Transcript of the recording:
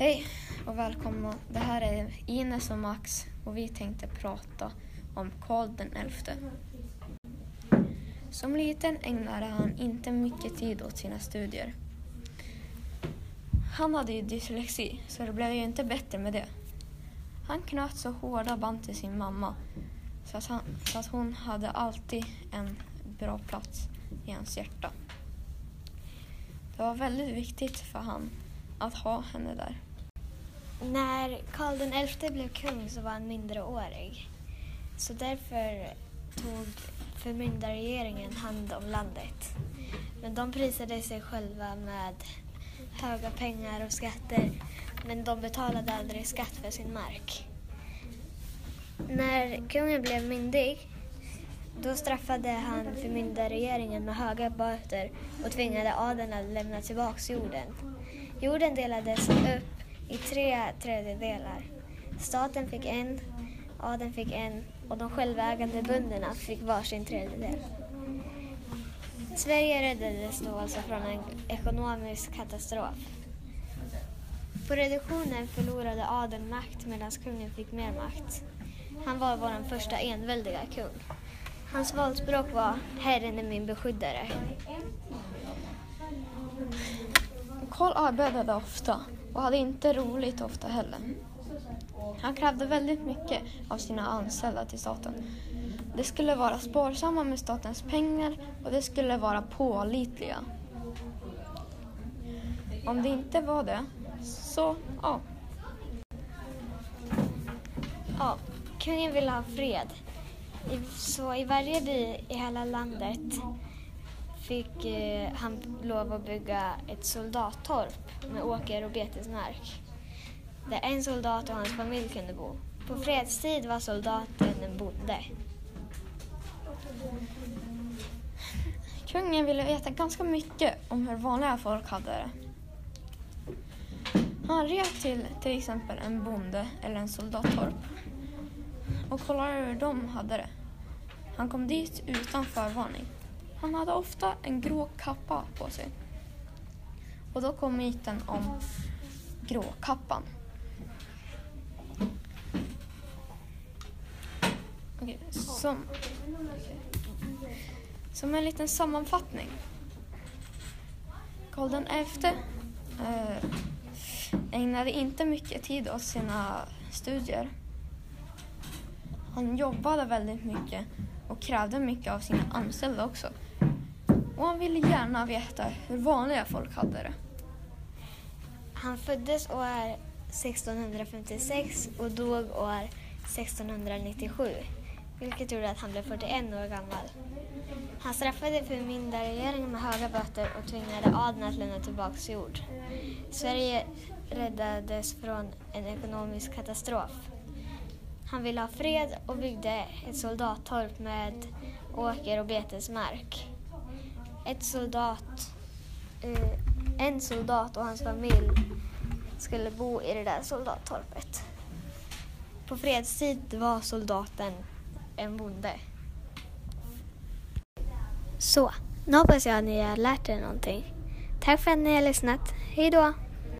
Hej och välkomna. Det här är Ines och Max och vi tänkte prata om Karl XI. Som liten ägnade han inte mycket tid åt sina studier. Han hade ju dyslexi så det blev ju inte bättre med det. Han knöt så hårda band till sin mamma så att hon hade alltid en bra plats i hans hjärta. Det var väldigt viktigt för han att ha henne där. När Karl XI blev kung så var han mindreårig. Så därför tog förmyndarregeringen hand om landet. Men de prisade sig själva med höga pengar och skatter. Men de betalade aldrig skatt för sin mark. När kungen blev myndig då straffade han förmyndarregeringen med höga böter och tvingade adeln att lämna tillbaka jorden. Jorden delades upp i 3/3. Staten fick 1, adeln fick 1 och de självägande bönderna fick varsin 1/3. Sverige räddades då alltså från en ekonomisk katastrof. På reduktionen förlorade adeln makt medan kungen fick mer makt. Han var vår första enväldiga kung. Hans valspråk var "Herren är min beskyddare". Karl arbetade ofta och hade inte roligt ofta heller. Han krävde väldigt mycket av sina anställda till staten. Det skulle vara sparsamma med statens pengar och det skulle vara pålitliga. Om det inte var det, så ja. Ja, kungen ville ha fred. Så i varje by i hela landet fick han lov att bygga ett soldattorp med åker och betesmark där en soldat och hans familj kunde bo. På fredstid var soldaten en bonde. Kungen ville veta ganska mycket om hur vanliga folk hade det. Han red till exempel en bonde eller en soldattorp och kollade hur de hade det. Han kom dit utan förvarning. Han hade ofta en grå kappa på sig. Och då kom myten om gråkappan. Som en liten sammanfattning. Karl XI ägnade inte mycket tid åt sina studier. Han jobbade väldigt mycket och krävde mycket av sina anställda också. Och han ville gärna veta hur vanliga folk hade det. Han föddes år 1656 och dog år 1697, vilket gjorde att han blev 41 år gammal. Han straffade förmyndarregeringen med höga böter och tvingade adeln att lämna tillbaka jord. Sverige räddades från en ekonomisk katastrof. Han ville ha fred och byggde ett soldattorp med åker och betesmark. En soldat och hans familj skulle bo i det där soldattorpet. På fredstid var soldaten en bonde. Så, nu hoppas jag att ni har lärt er någonting. Tack för att ni har lyssnat. Hej då!